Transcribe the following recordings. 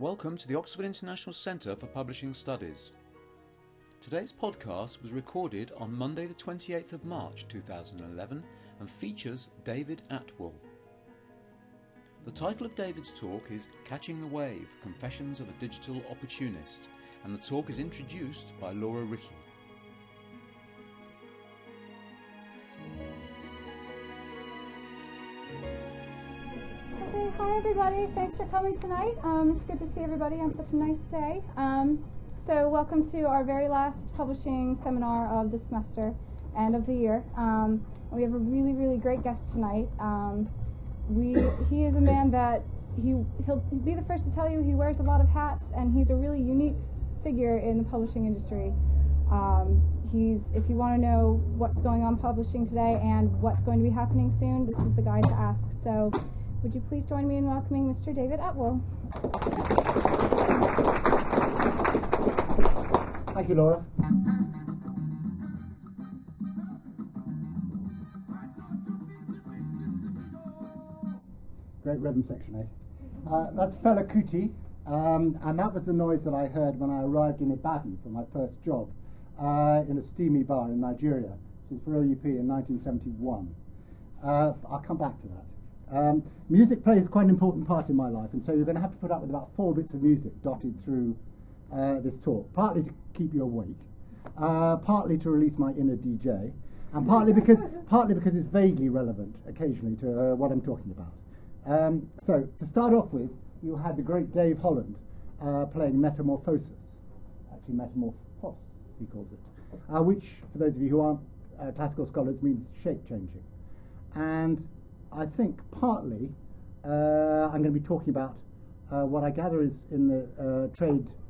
Welcome to the Oxford International Centre for Publishing Studies. Today's podcast was recorded on Monday the 28th of March 2011 and features David Atwell. The title of David's talk is Catching the Wave, Confessions of a Digital Opportunist, and the talk is introduced by Laura Rickey. Okay, hi everybody, thanks for coming tonight. It's good to see everybody on such a nice day. So welcome to our very last publishing seminar of the semester and of the year. We have a really, really great guest tonight. He is a man that he'll be the first to tell you he wears a lot of hats, and he's a really unique figure in the publishing industry. If you want to know what's going on publishing today and what's going to be happening soon, this is the guy to ask. So would you please join me in welcoming Mr. David Atwell. Thank you, Laura. Great rhythm section, eh? That's Fela Kuti, and that was the noise that I heard when I arrived in Ibadan for my first job in a steamy bar in Nigeria, for OUP in 1971. I'll come back to that. Music plays quite an important part in my life, and so you're going to have to put up with about 4 bits of music dotted through this talk, partly to keep you awake, partly to release my inner DJ, and partly because it's vaguely relevant occasionally to what I'm talking about. So to start off with, you had the great Dave Holland playing Metamorphosis, actually Metamorphos he calls it, which for those of you who aren't classical scholars means shape changing. And I think partly I'm going to be talking about what I gather is in the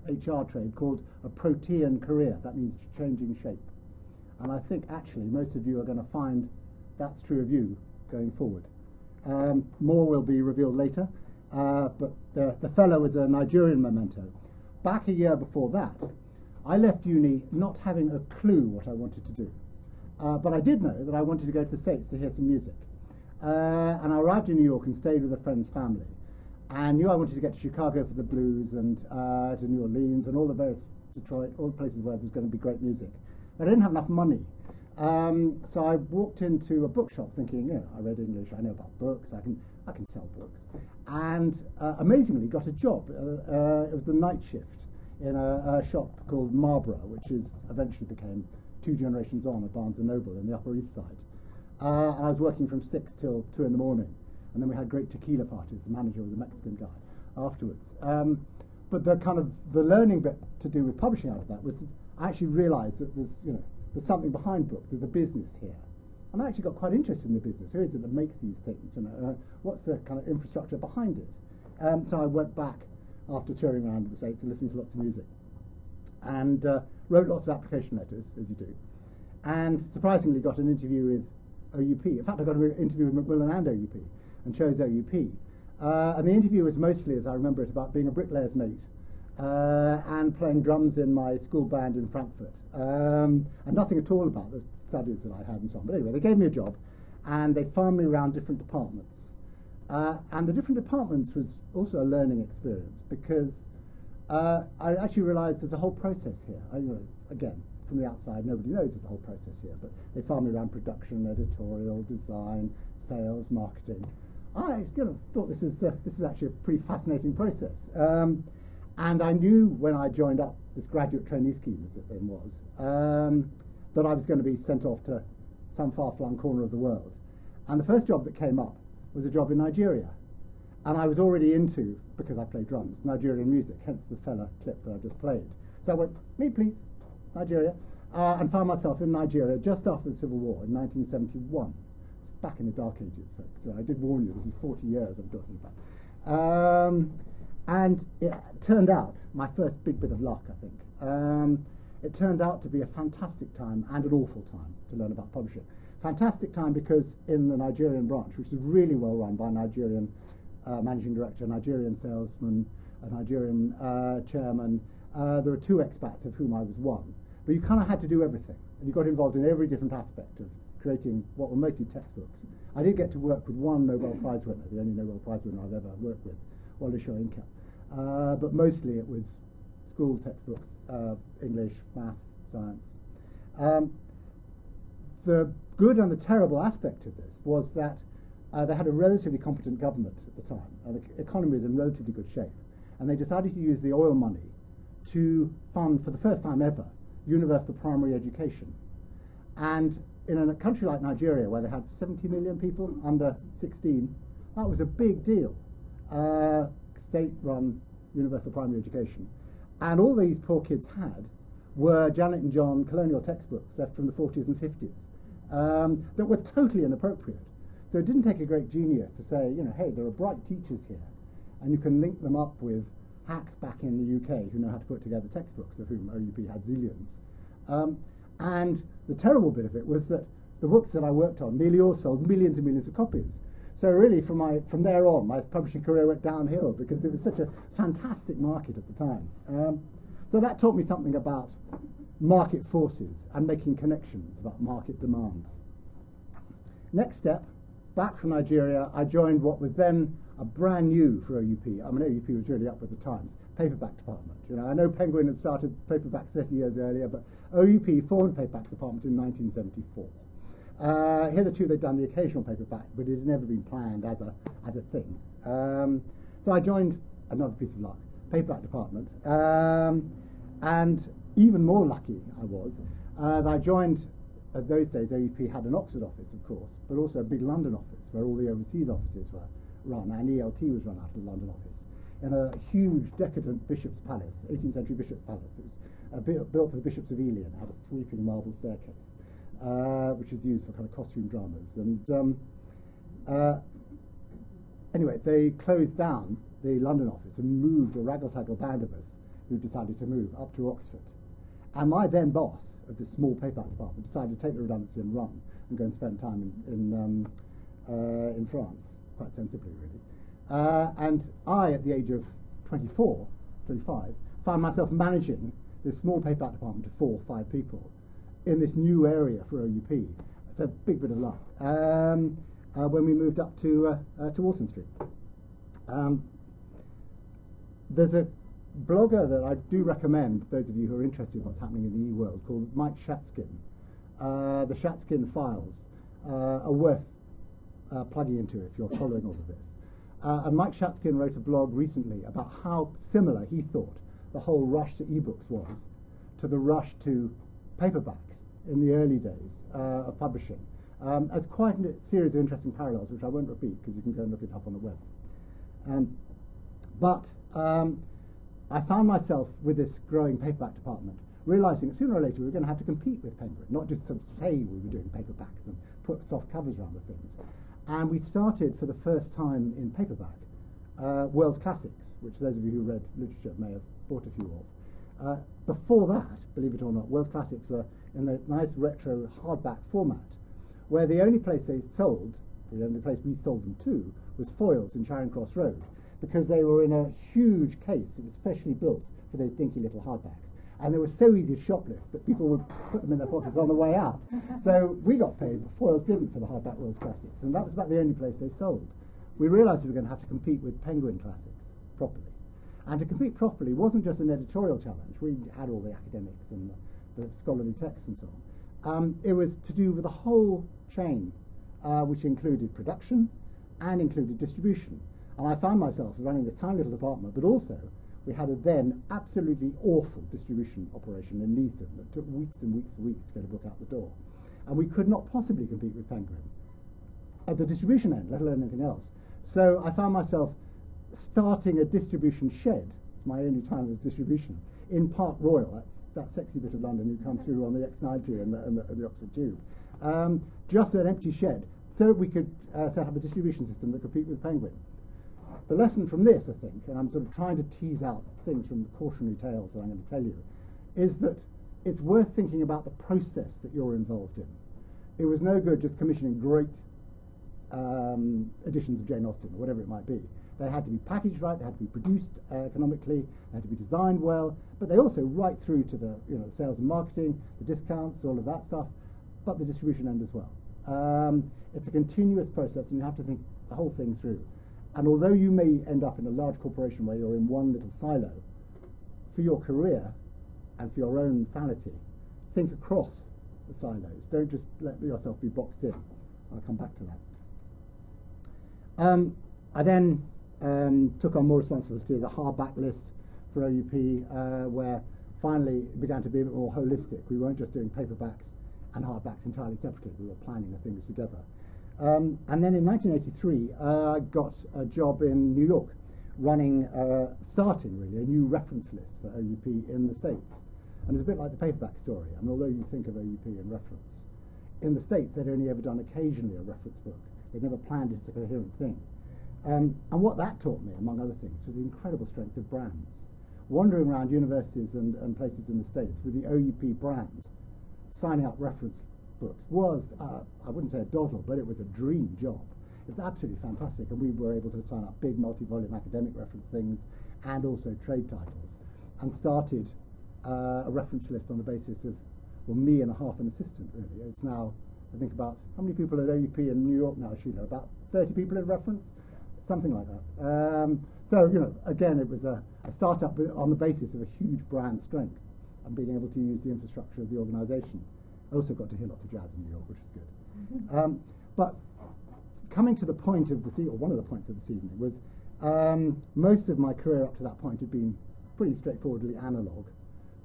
HR trade called a protean career. That means changing shape. And I think actually most of you are going to find that's true of you going forward. More will be revealed later, but the fellow was a Nigerian memento. Back a year before that, I left uni not having a clue what I wanted to do. But I did know that I wanted to go to the States to hear some music. And I arrived in New York and stayed with a friend's family. And knew I wanted to get to Chicago for the blues and to New Orleans and all the various Detroit, all the places where there was going to be great music. But I didn't have enough money. So I walked into a bookshop thinking, you know, I read English, I know about books, I can sell books. And amazingly got a job. It was a night shift in a shop called Marlborough, which is eventually became 2 generations on at Barnes & Noble in the Upper East Side. And I was working from 6 till 2 in the morning. And then we had great tequila parties. The manager was a Mexican guy afterwards. But the learning bit to do with publishing out of that was I actually realized that there's something behind books. There's a business here. And I actually got quite interested in the business. Who is it that makes these things? What's the kind of infrastructure behind it? So I went back after touring around the States and listening to lots of music. And wrote lots of application letters, as you do. And surprisingly got an interview with OUP. In fact, I got an interview with Macmillan and OUP. And chose OUP. And the interview was mostly, as I remember it, about being a bricklayer's mate and playing drums in my school band in Frankfurt. And nothing at all about the studies that I had and so on. But anyway, they gave me a job and they farmed me around different departments. And the different departments was also a learning experience because I actually realized there's a whole process here. Again, from the outside, nobody knows there's a whole process here, but they farmed me around production, editorial, design, sales, marketing. I thought this is actually a pretty fascinating process. And I knew when I joined up this graduate trainee scheme, as it then was, that I was going to be sent off to some far-flung corner of the world. And the first job that came up was a job in Nigeria. And I was already into, because I play drums, Nigerian music, hence the Fela clip that I just played. So I went, me please, Nigeria, and found myself in Nigeria just after the Civil War in 1971. It's back in the dark ages, folks. So I did warn you, this is 40 years I'm talking about. And it turned out, my first big bit of luck, I think, it turned out to be a fantastic time and an awful time to learn about publishing. Fantastic time because in the Nigerian branch, which is really well run by a Nigerian managing director, a Nigerian salesman, a Nigerian chairman, there were 2 expats of whom I was one. But you kind of had to do everything. And you got involved in every different aspect of creating what were mostly textbooks. I did get to work with one Nobel Prize winner, the only Nobel Prize winner I've ever worked with, Walu Inca, But mostly it was school textbooks, English, maths, science. The good and the terrible aspect of this was that they had a relatively competent government at the time, and the economy was in relatively good shape. And they decided to use the oil money to fund, for the first time ever, universal primary education. And in a country like Nigeria, where they had 70 million people under 16, that was a big deal. State-run universal primary education. And all these poor kids had were Janet and John colonial textbooks left from the 40s and 50s that were totally inappropriate. So it didn't take a great genius to say, you know, hey, there are bright teachers here, and you can link them up with hacks back in the UK who know how to put together textbooks, of whom OUP had zillions. And the terrible bit of it was that the books that I worked on nearly all sold millions and millions of copies. So really, from there on, my publishing career went downhill because it was such a fantastic market at the time. So that taught me something about market forces and making connections about market demand. Next step, back from Nigeria, I joined what was then a brand new for OUP. I mean, OUP was really up with the times, paperback department. You know, I know Penguin had started paperbacks 30 years earlier, but OUP formed paperback department in 1974. Hitherto they'd done the occasional paperback, but it had never been planned as a thing. So I joined another piece of luck, paperback department, and even more lucky I was that I joined. At those days, OUP had an Oxford office, of course, but also a big London office where all the overseas offices were run, and ELT was run out of the London office in a huge, decadent bishop's palace, 18th century bishop's palace. It was built for the bishops of Ely and had a sweeping marble staircase. Which is used for kind of costume dramas. And anyway, they closed down the London office and moved a raggle-taggle band of us who decided to move up to Oxford. And my then boss of this small paperback department decided to take the redundancy and run and go and spend time in France, quite sensibly, really. And I, at the age of 24, 25, found myself managing this small paperback department of 4 or 5 people in this new area for OUP. It's a big bit of luck. When we moved up to Walton Street. There's a blogger that I do recommend, those of you who are interested in what's happening in the e-world, called Mike Shatskin. The Shatskin files are worth plugging into if you're following all of this. And Mike Shatskin wrote a blog recently about how similar he thought the whole rush to ebooks was to the rush to paperbacks in the early days of publishing. That's quite a series of interesting parallels, which I won't repeat because you can go and look it up on the web. But I found myself with this growing paperback department, realizing that sooner or later we were going to have to compete with Penguin, not just sort of say we were doing paperbacks and put soft covers around the things. And we started for the first time in paperback, World's Classics, which those of you who read literature may have bought a few of. Before that, believe it or not, World's Classics were in the nice retro hardback format, where the only place they sold, the only place we sold them to, was Foyle's in Charing Cross Road, because they were in a huge case that was specially built for those dinky little hardbacks. And they were so easy to shoplift that people would put them in their pockets on the way out. So we got paid, but Foyle's didn't for the hardback World's Classics, and that was about the only place they sold. We realized we were going to have to compete with Penguin Classics properly. And to compete properly wasn't just an editorial challenge. We had all the academics and the scholarly texts and so on. It was to do with the whole chain, which included production and included distribution. And I found myself running this tiny little department, but also we had a then absolutely awful distribution operation in Leeston that took weeks and weeks and weeks to get a book out the door. And we could not possibly compete with Penguin at the distribution end, let alone anything else. So I found myself starting a distribution shed, it's my only time of distribution, in Park Royal, that's that sexy bit of London you come through on the X90 and the Oxford Tube, just an empty shed, so that we could set up a distribution system that could compete with Penguin. The lesson from this, I think, and I'm sort of trying to tease out things from the cautionary tales that I'm going to tell you, is that it's worth thinking about the process that you're involved in. It was no good just commissioning great editions of Jane Austen, or whatever it might be. They had to be packaged right, they had to be produced economically, they had to be designed well, but they also right through to the the sales and marketing, the discounts, all of that stuff, but the distribution end as well. It's a continuous process and you have to think the whole thing through. And although you may end up in a large corporation where you're in one little silo, for your career and for your own sanity, think across the silos. Don't just let yourself be boxed in. I'll come back to that. I then took on more responsibility as a hardback list for OUP, where finally it began to be a bit more holistic. We weren't just doing paperbacks and hardbacks entirely separately. We were planning the things together. And then in 1983, I got a job in New York, running, starting really, a new reference list for OUP in the States. And it's a bit like the paperback story. I mean, although you think of OUP in reference, in the States they'd only ever done occasionally a reference book. They'd never planned it as a coherent thing. And what that taught me, among other things, was the incredible strength of brands. Wandering around universities and places in the States with the OUP brand, signing up reference books was, I wouldn't say a doddle, but it was a dream job. It was absolutely fantastic, and we were able to sign up big multi-volume academic reference things and also trade titles, and started a reference list on the basis of, well, me and a half an assistant, really. It's now, I think, about, how many people at OUP in New York now, Sheila? About 30 people in reference? Something like that. So, you know, again, it was a startup on the basis of a huge brand strength and being able to use the infrastructure of the organisation. I also got to hear lots of jazz in New York, which is good. But coming to the point of this evening, or one of the points of this evening, was most of my career up to that point had been pretty straightforwardly analogue.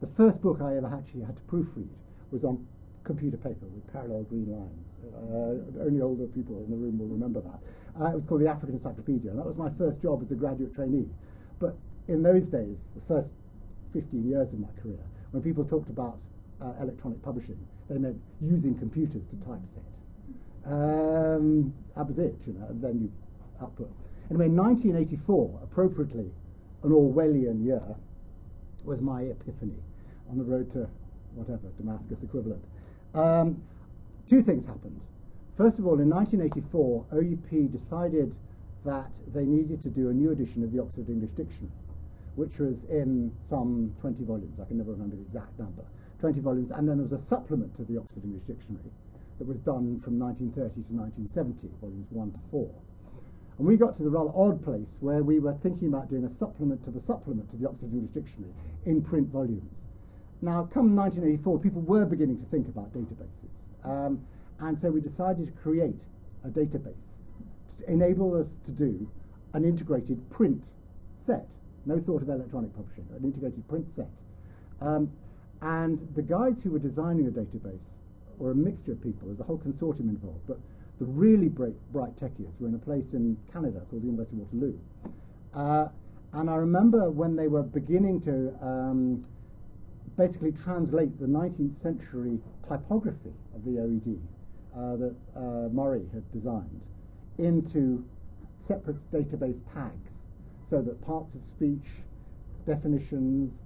The first book I ever actually had to proofread was on computer paper with parallel green lines. Only older people in the room will remember that. It was called the African Encyclopedia, and that was my first job as a graduate trainee. But in those days, the first 15 years of my career, when people talked about electronic publishing, they meant using computers to typeset. That was it, you know, and then you output. Anyway, 1984, appropriately an Orwellian year, was my epiphany on the road to whatever, Damascus equivalent. Two things happened. First of all, in 1984, OUP decided that they needed to do a new edition of the Oxford English Dictionary, which was in some 20 volumes. I can never remember the exact number. 20 volumes, and then there was a supplement to the Oxford English Dictionary that was done from 1930 to 1970, volumes 1 to 4. And we got to the rather odd place where we were thinking about doing a supplement to the Oxford English Dictionary in print volumes. Now, come 1984, people were beginning to think about databases. And so we decided to create a database to enable us to do an integrated print set. No thought of electronic publishing, an integrated print set. And the guys who were designing the database were a mixture of people. There's a whole consortium involved, but the really bright techies were in a place in Canada called the University of Waterloo. And I remember when they were beginning to basically translate the 19th century typography of the OED that Murray had designed into separate database tags, so that parts of speech, definitions,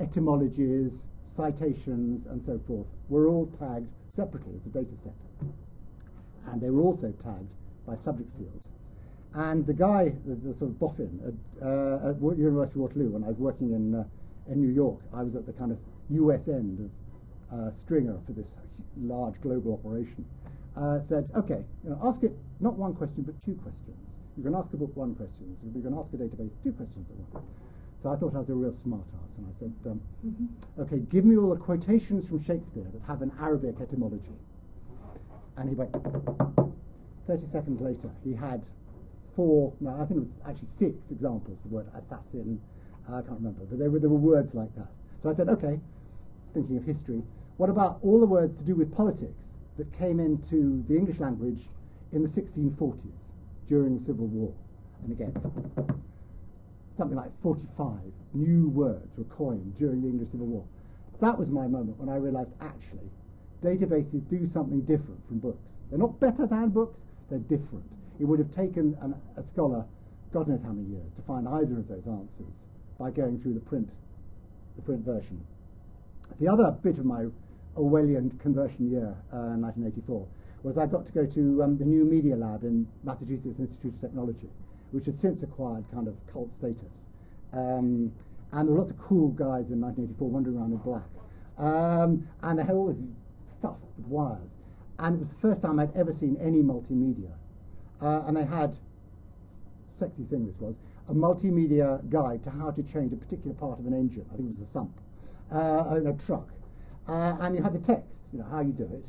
etymologies, citations, and so forth were all tagged separately as a data set. And they were also tagged by subject field. And the guy, the sort of boffin at University of Waterloo, when I was working in New York, I was at the kind of US end of stringer for this large global operation, said, okay, you know, ask it not one question, but two questions. You can ask a book one question, so you can ask a database two questions at once. So I thought I was a real smart ass, and I said, okay, give me all the quotations from Shakespeare that have an Arabic etymology. And he went, 30 seconds later, he had four, no, I think it was actually six examples of the word assassin, I can't remember, but there were words like that. So I said, okay, thinking of history, what about all the words to do with politics that came into the English language in the 1640s during the Civil War? And again, something like 45 new words were coined during the English Civil War. That was my moment when I realised, actually, databases do something different from books. They're not better than books, they're different. It would have taken a scholar, God knows how many years, to find either of those answers by going through the print version. The other bit of my Orwellian conversion year, 1984, was I got to go to the New Media Lab in Massachusetts Institute of Technology, which has since acquired kind of cult status. And there were lots of cool guys in 1984 wandering around in black. And they had all this stuff with wires. And it was the first time I'd ever seen any multimedia. and they had, sexy thing this was, a multimedia guide to how to change a particular part of an engine. I think it was a sump, in a truck. And you had the text, you know, how you do it,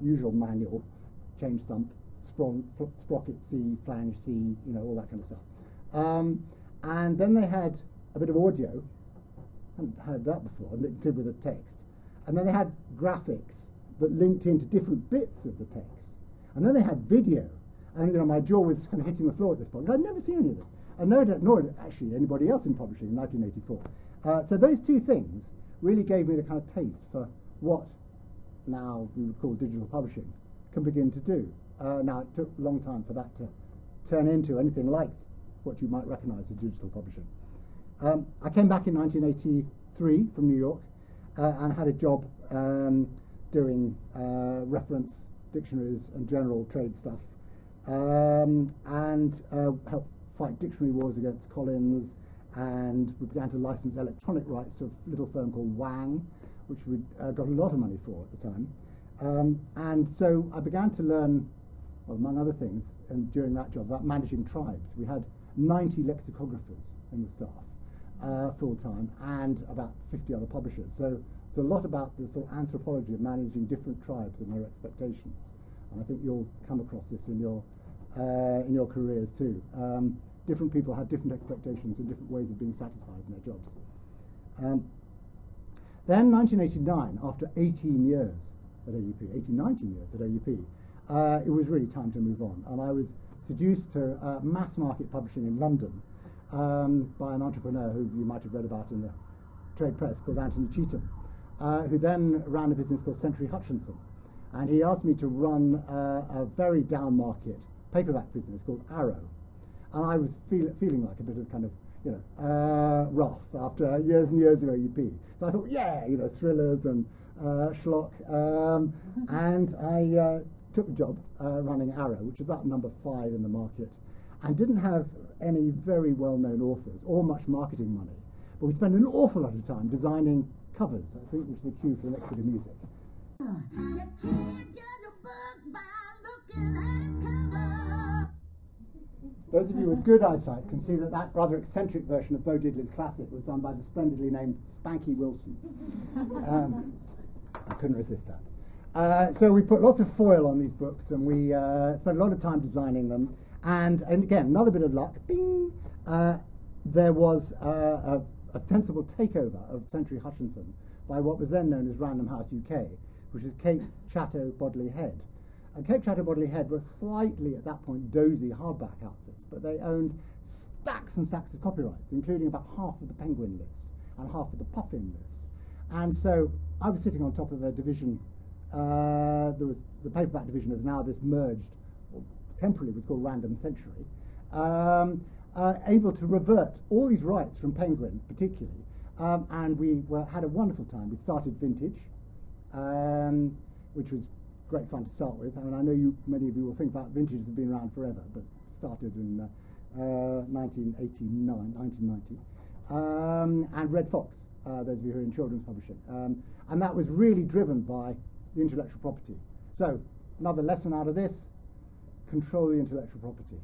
usual manual, change sump, sprocket C, flange C, you know, all that kind of stuff. And then they had a bit of audio. I hadn't heard that before, linked in with the text. And then they had graphics that linked into different bits of the text. And then they had video. And, you know, my jaw was kind of hitting the floor at this point. I'd never seen any of this. And nor had actually anybody else in publishing in 1984. So those two things really gave me the kind of taste for what now we would call digital publishing can begin to do. Now, it took a long time for that to turn into anything like what you might recognize as digital publishing. I came back in 1983 from New York and had a job doing reference dictionaries and general trade stuff, and helped fight dictionary wars against Collins, and we began to license electronic rights to a little firm called Wang, which we got a lot of money for at the time. And so I began to learn, well, among other things, and during that job, about managing tribes. We had 90 lexicographers in the staff full-time and about 50 other publishers. So it's a lot about the sort of anthropology of managing different tribes and their expectations. And I think you'll come across this in your careers too. Different people have different expectations and different ways of being satisfied in their jobs. Then 1989, after 18 years at OUP, 18, 19 years at OUP, it was really time to move on. And I was seduced to mass market publishing in London by an entrepreneur who you might have read about in the trade press called Anthony Cheetham, who then ran a business called Century Hutchinson. And he asked me to run a very down market paperback business called Arrow. And I was feeling like a bit of kind of, you know, rough after years and years of OUP. So I thought, yeah, you know, thrillers and schlock. And I took the job running Arrow, which was about number 5 in the market, and didn't have any very well-known authors or much marketing money. But we spent an awful lot of time designing covers. I think it's the cue for the next bit of music. Those of you with good eyesight can see that that rather eccentric version of Bo Diddley's classic was done by the splendidly named Spanky Wilson. I couldn't resist that. So we put lots of foil on these books, and we spent a lot of time designing them. And again, another bit of luck, bing, there was a sensible takeover of Century Hutchinson by what was then known as Random House UK, which is Cape Chatto Bodley Head. And Cape Chatto Bodley Head were slightly, at that point, dozy hardback outfits, but they owned stacks and stacks of copyrights, including about half of the Penguin list and half of the Puffin list. And so I was sitting on top of a division. There was the paperback division is now this merged, or temporarily was called Random Century, able to revert all these rights from Penguin particularly, and we had a wonderful time. We started Vintage, which was great fun to start with. I mean, I know you, many of you will think about Vintage has been around forever, but started in 1989, 1990, and Red Fox, those of you who are in children's publishing, and that was really driven by the intellectual property. So another lesson out of this, control the intellectual property.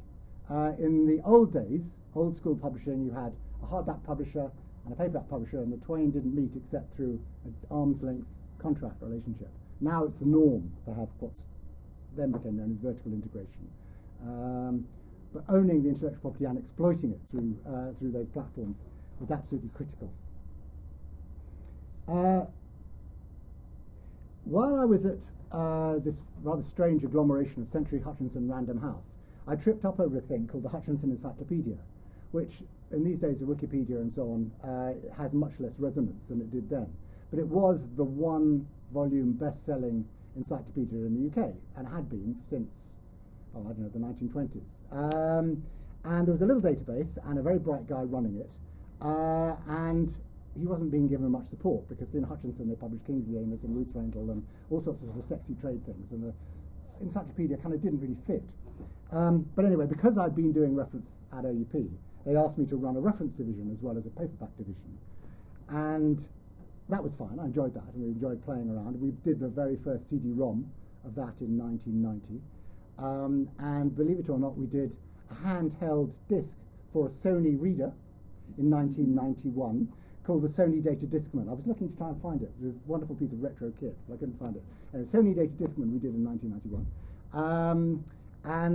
In the old days, old school publishing, you had a hardback publisher and a paperback publisher, and the twain didn't meet except through an arm's length contract relationship. Now it's the norm to have what then became known as vertical integration. But owning the intellectual property and exploiting it through, through those platforms was absolutely critical. While I was at this rather strange agglomeration of Century Hutchinson Random House, I tripped up over a thing called the Hutchinson Encyclopedia, which in these days of Wikipedia and so on has much less resonance than it did then. But it was the one-volume best-selling encyclopedia in the UK, and had been since, oh, I don't know, the 1920s. And there was a little database and a very bright guy running it, and he wasn't being given much support, because in Hutchinson they published Kingsley Amis and Ruth Rendell and all sorts of sexy trade things, and the encyclopedia kind of didn't really fit. But anyway, because I'd been doing reference at OUP, they asked me to run a reference division as well as a paperback division. And that was fine, I enjoyed that, and we enjoyed playing around. We did the very first CD-ROM of that in 1990. And believe it or not, we did a handheld disc for a Sony reader in 1991 called the Sony Data Discman. I was looking to try and find it. It was a wonderful piece of retro kit, but I couldn't find it. Anyway, Sony Data Discman we did in 1991. I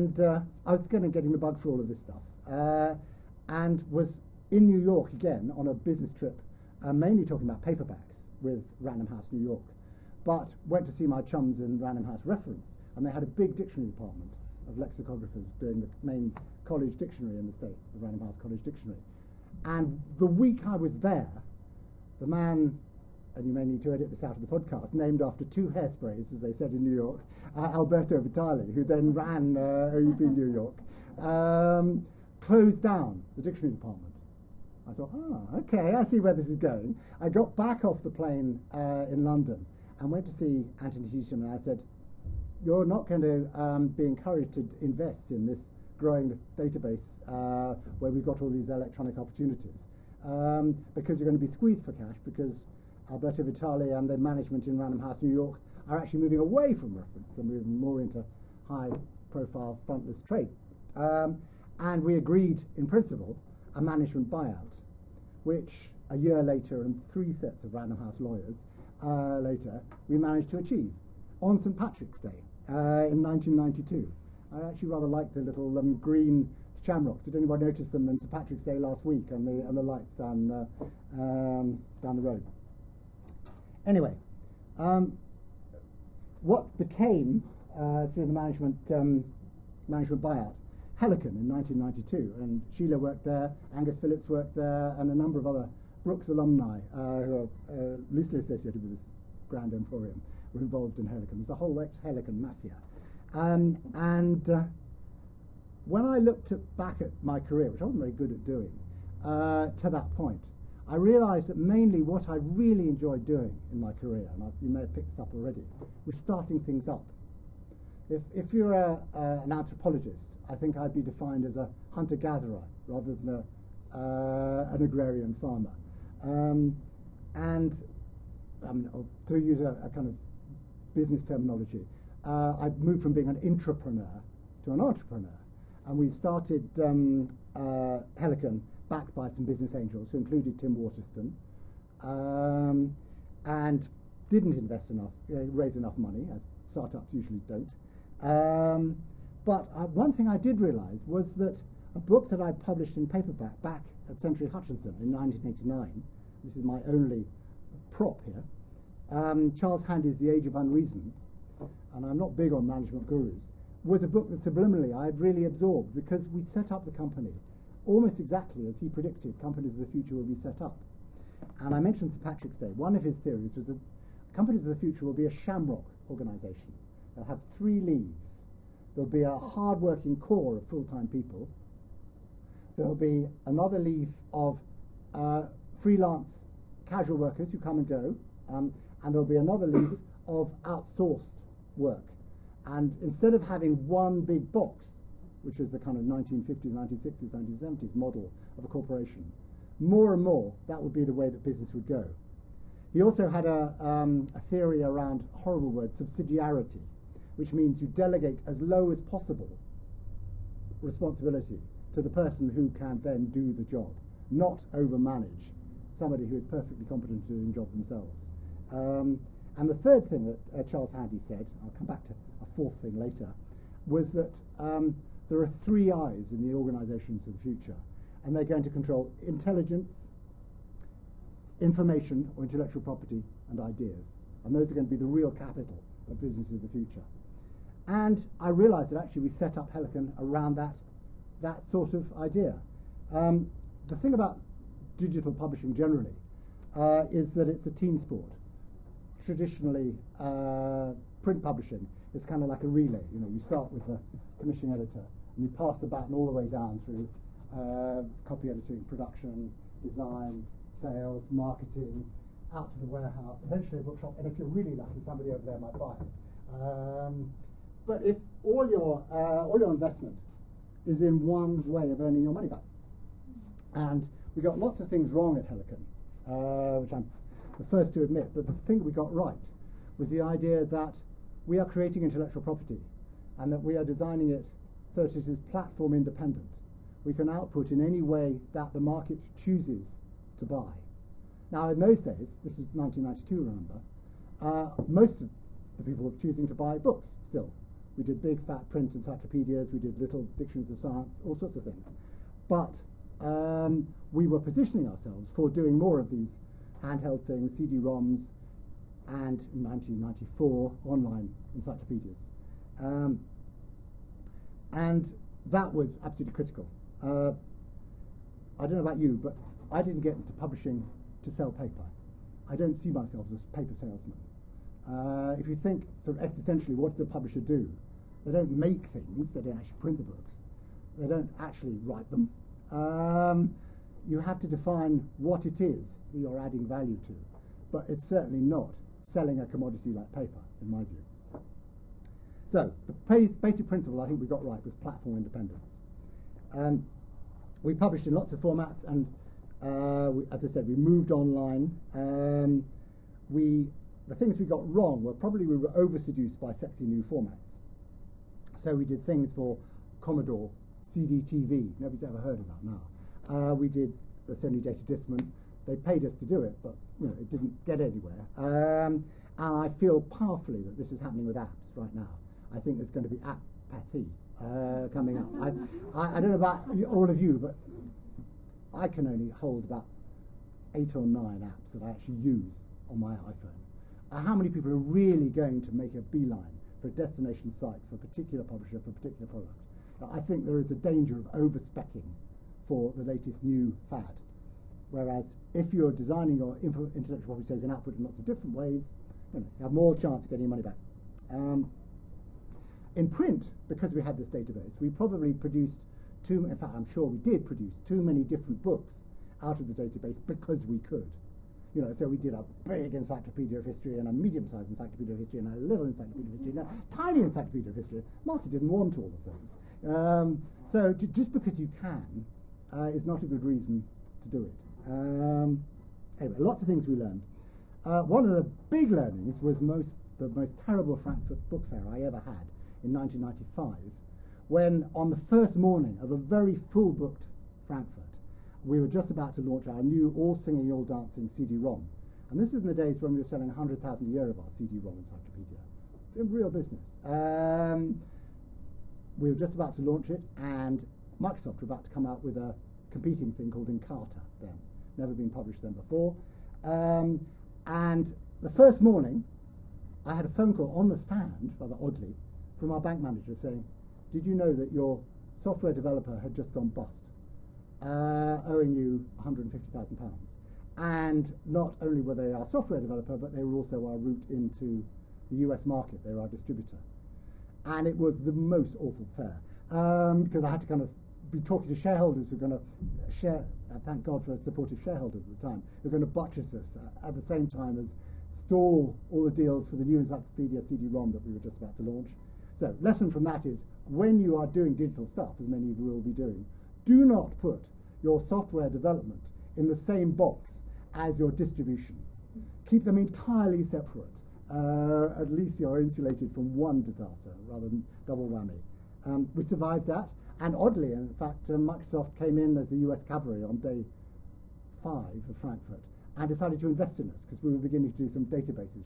was kind of getting the bug for all of this stuff. And was in New York again on a business trip, mainly talking about paperbacks with Random House New York. But went to see my chums in Random House Reference, and they had a big dictionary department of lexicographers doing the main college dictionary in the States, the Random House College Dictionary. And the week I was there, the man, and you may need to edit this out of the podcast, named after two hairsprays, as they said in New York, Alberto Vitale, who then ran OUP New York, closed down the dictionary department. I thought, ah, okay, I see where this is going. I got back off the plane in London and went to see Anthony Cheetham, and I said, you're not going to be encouraged to invest in this growing database where we've got all these electronic opportunities because you're going to be squeezed for cash because Alberto Vitale and the management in Random House New York are actually moving away from reference and moving more into high-profile frontless trade. And we agreed, in principle, a management buyout, which a year later and three sets of Random House lawyers later, we managed to achieve on St. Patrick's Day in 1992. I actually rather like the little green shamrocks. Did anybody notice them on St. Patrick's Day last week and the lights down, down the road? Anyway, what became, through the management buyout, Helicon in 1992, and Sheila worked there, Angus Phillips worked there, and a number of other Brooks alumni who are loosely associated with this grand emporium were involved in Helicon. There's a whole ex-Helicon mafia. When I looked back at my career, which I wasn't very good at doing, to that point, I realized that mainly what I really enjoyed doing in my career, and you may have picked this up already, was starting things up. If you're an anthropologist, I think I'd be defined as a hunter-gatherer rather than an agrarian farmer. To use a kind of business terminology, I moved from being an intrapreneur to an entrepreneur. And we started Helicon backed by some business angels, who included Tim Waterston, and didn't invest enough, raise enough money, as startups usually don't. But one thing I did realize was that a book that I published in paperback back at Century Hutchinson in 1989, this is my only prop here, Charles Handy's The Age of Unreason, and I'm not big on management gurus, was a book that subliminally I had really absorbed because we set up the company almost exactly as he predicted companies of the future will be set up. And I mentioned St. Patrick's Day. One of his theories was that companies of the future will be a shamrock organization. They'll have three leaves. There'll be a hard-working core of full-time people. There'll be another leaf of freelance casual workers who come and go, and there'll be another leaf of outsourced work. And instead of having one big box, which is the kind of 1950s, 1960s, 1970s model of a corporation, more and more that would be the way that business would go. He also had a theory around, horrible word, subsidiarity, which means you delegate as low as possible responsibility to the person who can then do the job, not overmanage somebody who is perfectly competent to do the job themselves. And the third thing that Charles Handy said, I'll come back to a fourth thing later, was that there are three I's in the organizations of the future, and they're going to control intelligence, information or intellectual property, and ideas. And those are going to be the real capital of businesses of the future. And I realized that actually we set up Helicon around that sort of idea. The thing about digital publishing generally is that it's a team sport. Traditionally, print publishing is kind of like a relay. You know, you start with the commissioning editor, and you pass the baton all the way down through copy editing, production, design, sales, marketing, out to the warehouse, eventually a bookshop, and if you're really lucky, somebody over there might buy it. But if all your investment is in one way of earning your money back, and we got lots of things wrong at Helicon, which I'm the first to admit, but the thing we got right was the idea that we are creating intellectual property and that we are designing it so that it is platform independent. We can output in any way that the market chooses to buy. Now, in those days, this is 1992, remember, most of the people were choosing to buy books still. We did big fat print encyclopedias, we did little dictionaries of science, all sorts of things. But we were positioning ourselves for doing more of these handheld things, CD-ROMs, and in 1994, online encyclopedias. And that was absolutely critical. I don't know about you, but I didn't get into publishing to sell paper. I don't see myself as a paper salesman. If you think sort of existentially, what does a publisher do? They don't make things, they don't actually print the books, they don't actually write them. You have to define what it is that you're adding value to, but it's certainly not selling a commodity like paper, in my view. So the basic principle I think we got right was platform independence. We published in lots of formats, and as I said, we moved online. The things we got wrong were probably we were over-seduced by sexy new formats. So we did things for Commodore, CD-TV, nobody's ever heard of that now. We did the Sony Data Discman. They paid us to do it, but you know, it didn't get anywhere. And I feel powerfully that this is happening with apps right now. I think there's going to be apathy coming up. I don't know about all of you, but I can only hold about 8 or 9 apps that I actually use on my iPhone. How many people are really going to make a beeline for a destination site, for a particular publisher, for a particular product? I think there is a danger of over-speccing for the latest new fad. Whereas if you're designing your intellectual property so you can output in lots of different ways, you have more chance of getting your money back. In print, because we had this database, we probably produced in fact, I'm sure we did produce too many different books out of the database because we could. So we did a big encyclopedia of history and a medium-sized encyclopedia of history and a little encyclopedia of history and a tiny encyclopedia of history. The market didn't want all of those. So just because you can is not a good reason to do it. Anyway, lots of things we learned. One of the big learnings was the most terrible Frankfurt book fair I ever had in 1995, when on the first morning of a very full-booked Frankfurt, we were just about to launch our new all-singing, all-dancing CD-ROM. And this is in the days when we were selling 100,000 a year of our CD-ROM encyclopedia. It's real business. We were just about to launch it, and Microsoft were about to come out with a competing thing called Encarta then. Never been published then before. And the first morning, I had a phone call on the stand, rather oddly, from our bank manager saying, "Did you know that your software developer had just gone bust? Owing you £150,000. And not only were they our software developer, but they were also our route into the US market. They were our distributor." And it was the most awful fair, because I had to kind of be talking to shareholders who are going to share, thank God for supportive shareholders at the time, who are going to buttress us at the same time as stall all the deals for the new encyclopedia CD-ROM that we were just about to launch. So lesson from that is, when you are doing digital stuff, as many of you will be doing, do not put your software development in the same box as your distribution. Keep them entirely separate. At least you're insulated from one disaster rather than double whammy. We survived that, and oddly, in fact, Microsoft came in as the US cavalry on day 5 of Frankfurt and decided to invest in us because we were beginning to do some databases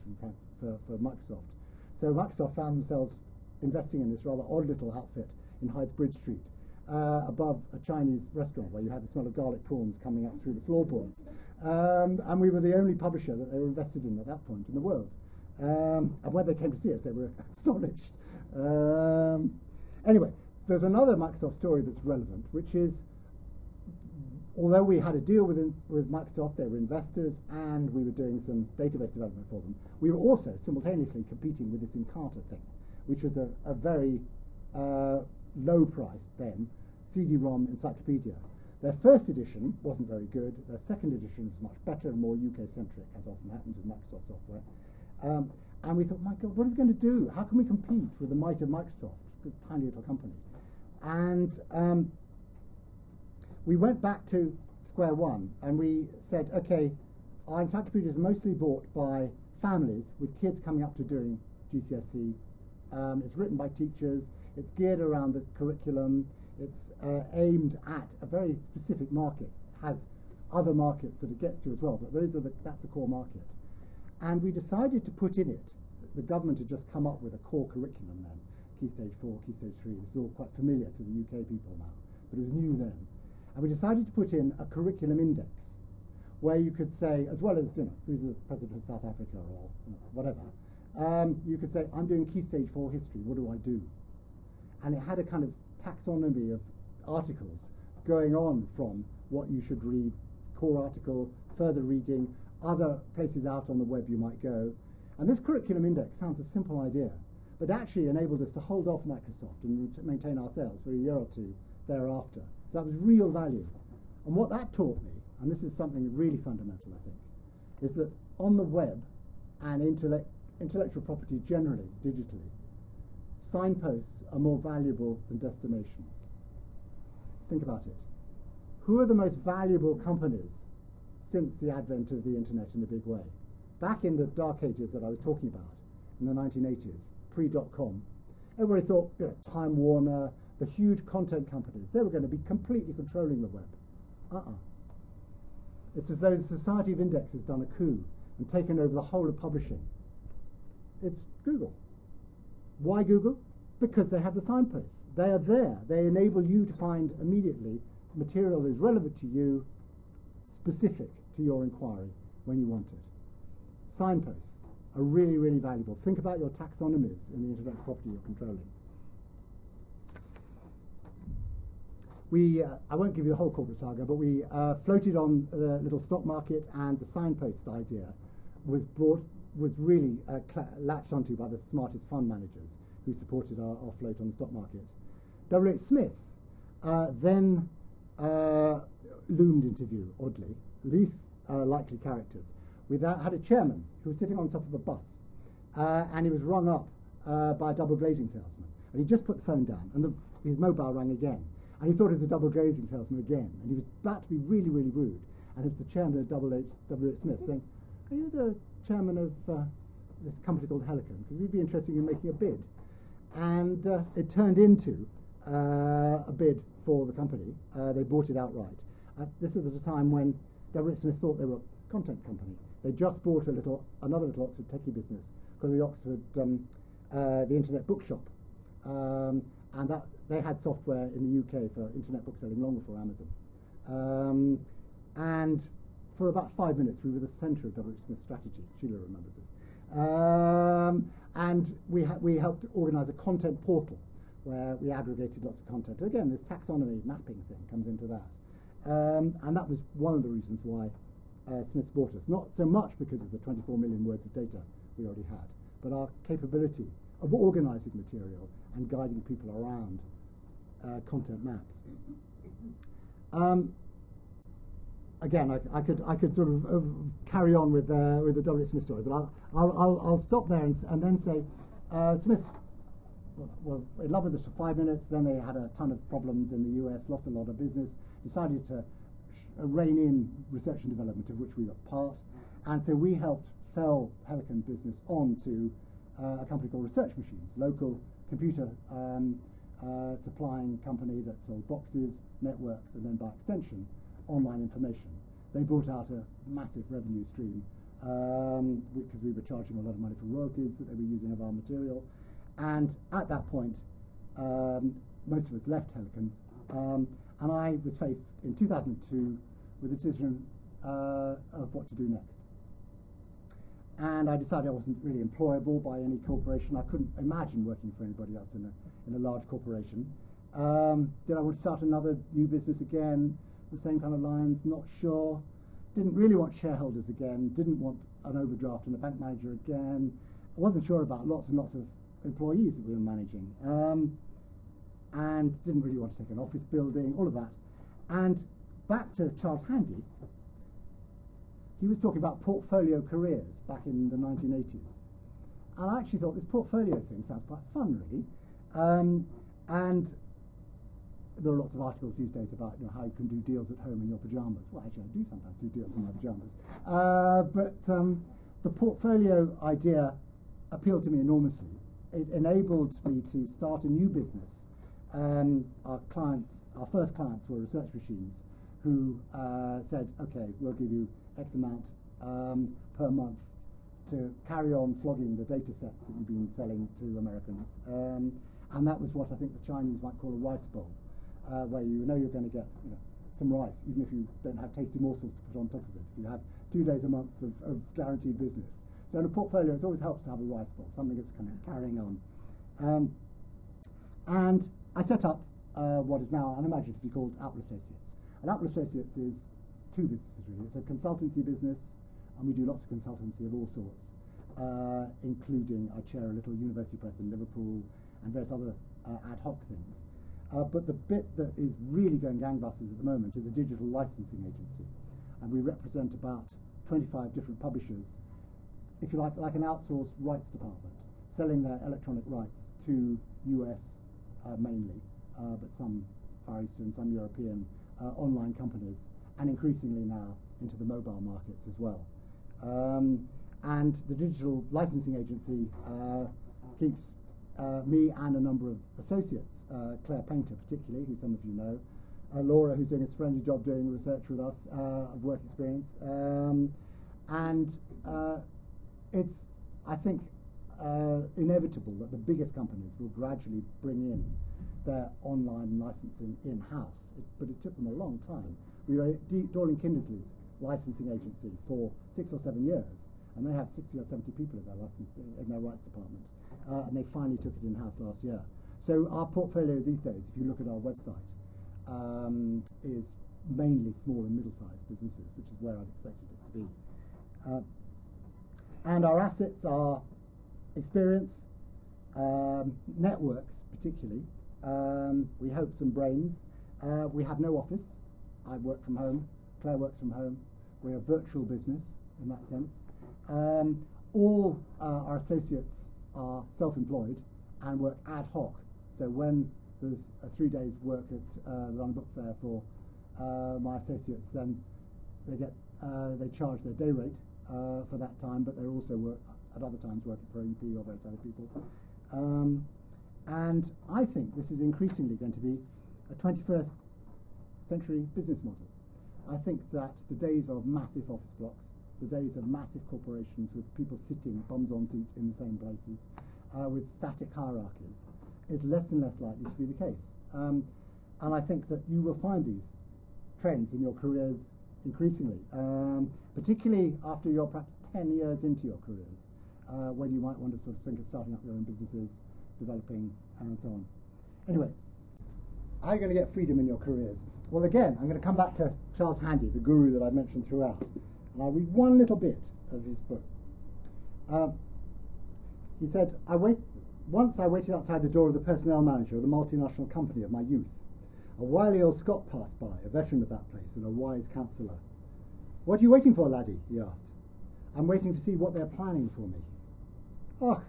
for Microsoft. So Microsoft found themselves investing in this rather odd little outfit in Hyde Bridge Street, above a Chinese restaurant where you had the smell of garlic prawns coming up through the floorboards. And we were the only publisher that they were invested in at that point in the world. And when they came to see us, they were astonished. Anyway, there's another Microsoft story that's relevant, which is, although we had a deal with Microsoft, they were investors, and we were doing some database development for them, we were also simultaneously competing with this Encarta thing, which was a very low price then CD-ROM encyclopedia. Their first edition wasn't very good. Their second edition was much better and more UK-centric, as often happens with Microsoft software. And we thought, my God, what are we going to do? How can we compete with the might of Microsoft, a tiny little company? And we went back to square one, and we said, okay, our encyclopedia is mostly bought by families with kids coming up to doing GCSE It's written by teachers. It's geared around the curriculum. It's aimed at a very specific market. It has other markets that it gets to as well, but those are that's the core market. And we decided to put in it, the government had just come up with a core curriculum then, Key Stage 4, Key Stage 3, this is all quite familiar to the UK people now, but it was new then. And we decided to put in a curriculum index, where you could say, as well as, you know, who's the president of South Africa or whatever, you could say, I'm doing Key Stage 4 history, what do I do? And it had a kind of taxonomy of articles going on from what you should read, core article, further reading, other places out on the web you might go. And this curriculum index sounds a simple idea, but actually enabled us to hold off Microsoft and maintain ourselves for a year or two thereafter. So that was real value. And what that taught me, and this is something really fundamental, I think, is that on the web and intellectual property generally, digitally, signposts are more valuable than destinations. Think about it. Who are the most valuable companies since the advent of the internet in a big way? Back in the dark ages that I was talking about, in the 1980s, pre-dot-com, everybody thought, you know, Time Warner, the huge content companies, they were going to be completely controlling the web. It's as though the Society of Index has done a coup and taken over the whole of publishing. It's Google. Why Google? Because they have the signposts. They are there. They enable you to find immediately material that is relevant to you, specific to your inquiry when you want it. Signposts are really, really valuable. Think about your taxonomies in the intellectual property you're controlling. I won't give you the whole corporate saga, but we floated on the little stock market, and the signpost idea was really latched onto by the smartest fund managers who supported our float on the stock market. W.H. Smith's then loomed into view, oddly, least likely characters. We had a chairman who was sitting on top of a bus, and he was rung up by a double glazing salesman. And he just put the phone down, and his mobile rang again. And he thought it was a double glazing salesman again. And he was about to be really, really rude. And it was the chairman of W.H. Smith saying, are you the chairman of this company called Helicon? Because we'd be interested in making a bid. And it turned into a bid for the company. They bought it outright. This is at a time when W.H. Smith thought they were a content company. They just bought another little Oxford techie business called the Oxford, the Internet Bookshop. And that they had software in the UK for internet bookselling long before Amazon. And for about 5 minutes, we were the centre of W.H. Smith's strategy. Sheila remembers this. And we helped organise a content portal where we aggregated lots of content. Again, this taxonomy mapping thing comes into that. And that was one of the reasons why Smith's bought us. Not so much because of the 24 million words of data we already had, but our capability of organising material and guiding people around content maps. Again, I could sort of carry on with the W.H. Smith story, but I'll stop there and then say Smiths were in love with us for 5 minutes. Then they had a ton of problems in the US, lost a lot of business, decided to rein in research and development, of which we were part, and so we helped sell Helicon business on to a company called Research Machines, local computer supplying company that sold boxes, networks, and then by extension, online information. They brought out a massive revenue stream because we were charging a lot of money for royalties that they were using of our material. And at that point, most of us left Helicon. And I was faced in 2002 with a decision of what to do next. And I decided I wasn't really employable by any corporation. I couldn't imagine working for anybody else in a large corporation. Did I want to start another new business again? The same kind of lines? Not sure. Didn't really want shareholders again. Didn't want an overdraft and a bank manager again. I wasn't sure about lots and lots of employees that we were managing. And didn't really want to take an office building, all of that. And back to Charles Handy. He was talking about portfolio careers back in the 1980s. And I actually thought this portfolio thing sounds quite fun, really. And there are lots of articles these days about, you know, how you can do deals at home in your pyjamas. Well, actually, I do sometimes do deals in my pyjamas. But the portfolio idea appealed to me enormously. it enabled me to start a new business. Our first clients were research machines who said, okay, we'll give you X amount per month to carry on flogging the data sets that you've been selling to Americans. And that was what I think the Chinese might call a rice bowl, where you know you're going to get some rice, even if you don't have tasty morsels to put on top of it. If you have 2 days a month of guaranteed business. So in a portfolio, it always helps to have a rice bowl, something that's kind of carrying on. And I set up what is now unimaginatively called Atwell Associates. And Atwell Associates is two businesses, really. It's a consultancy business, and we do lots of consultancy of all sorts, including I chair a little university press in Liverpool and various other ad hoc things. But the bit that is really going gangbusters at the moment is a digital licensing agency. And we represent about 25 different publishers, if you like an outsourced rights department, selling their electronic rights to US mainly, but some Far Eastern, some European online companies, and increasingly now into the mobile markets as well. And the digital licensing agency keeps me and a number of associates, Claire Painter particularly, who some of you know, Laura, who's doing a splendid job doing research with us of work experience, and it's, I think, inevitable that the biggest companies will gradually bring in their online licensing in-house, but it took them a long time. We were at Dorling Kindersley's licensing agency for 6 or 7 years, and they have 60 or 70 people in their rights department, and they finally took it in-house last year. So our portfolio these days, if you look at our website, is mainly small and middle-sized businesses, which is where I'd expected us to be. And our assets are experience, networks particularly, we hope some brains. We have no office. I work from home, Claire works from home. We're a virtual business in that sense. All our associates are self-employed and work ad hoc. So when there's 3 days work at the London Book Fair for my associates, then they charge their day rate for that time, but they're also at other times working for OUP or various other people. And I think this is increasingly going to be a 21st century business model. I think that the days of massive office blocks, the days of massive corporations with people sitting bums on seats in the same places, with static hierarchies, is less and less likely to be the case. And I think that you will find these trends in your careers increasingly, particularly after you're perhaps 10 years into your careers, when you might want to sort of think of starting up your own businesses, developing, and so on. Anyway, how are you going to get freedom in your careers? Well, again, I'm going to come back to Charles Handy, the guru that I mentioned throughout. And I'll read one little bit of his book. He said, Once I waited outside the door of the personnel manager of the multinational company of my youth. A wily old Scot passed by, a veteran of that place and a wise counsellor. "What are you waiting for, laddie?" he asked. "I'm waiting to see what they're planning for me." "Och,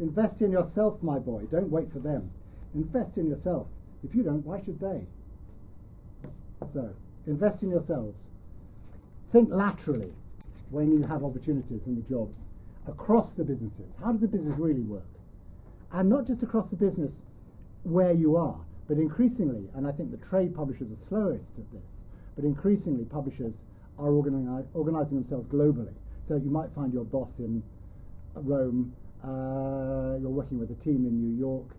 invest in yourself, my boy. Don't wait for them. Invest in yourself. If you don't, why should they?" So, invest in yourselves. Think laterally when you have opportunities in the jobs across the businesses. How does the business really work? And not just across the business where you are, but increasingly, and I think the trade publishers are slowest at this, but increasingly publishers are organising themselves globally. So you might find your boss in Rome, you're working with a team in New York,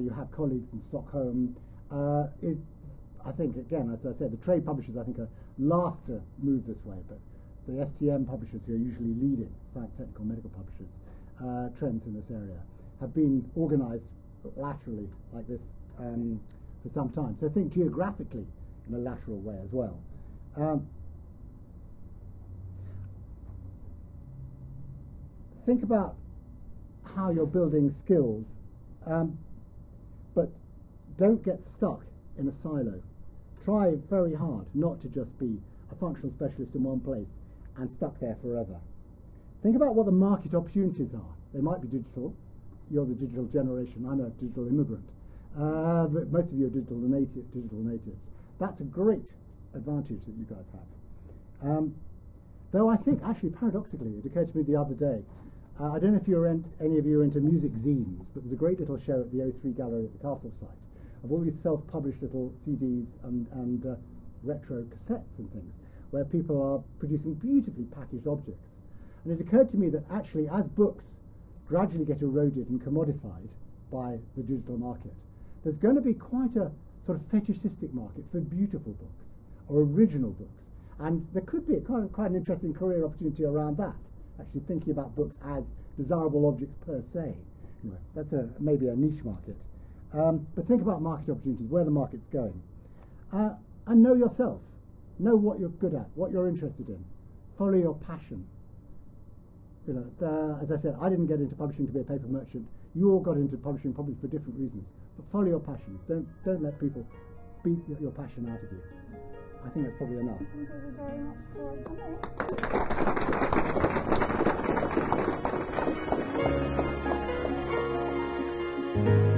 you have colleagues in Stockholm. I think, again, as I said, the trade publishers, I think, are last to move this way, but the STM publishers, who are usually leading, science, technical, medical publishers, trends in this area, have been organised laterally like this for some time. So think geographically in a lateral way as well. Think about how you're building skills, but don't get stuck in a silo. Try very hard not to just be a functional specialist in one place and stuck there forever. Think about what the market opportunities are. They might be digital. You're the digital generation. I'm a digital immigrant. But most of you are digital natives. That's a great advantage that you guys have. Though I think, actually, paradoxically, it occurred to me the other day, I don't know if you're any of you are into music zines, but there's a great little show at the O3 Gallery at the Castle site of all these self-published little CDs and retro cassettes and things, where people are producing beautifully packaged objects. And it occurred to me that actually, as books gradually get eroded and commodified by the digital market, there's going to be quite a sort of fetishistic market for beautiful books or original books. And there could be quite an interesting career opportunity around that, actually thinking about books as desirable objects per se. Anyway, that's maybe a niche market. But think about market opportunities, where the market's going. And know yourself. Know what you're good at, what you're interested in. Follow your passion. You know, as I said, I didn't get into publishing to be a paper merchant. You all got into publishing probably for different reasons. But follow your passions. Don't let people beat your passion out of you. I think that's probably enough. Thank you very much for coming.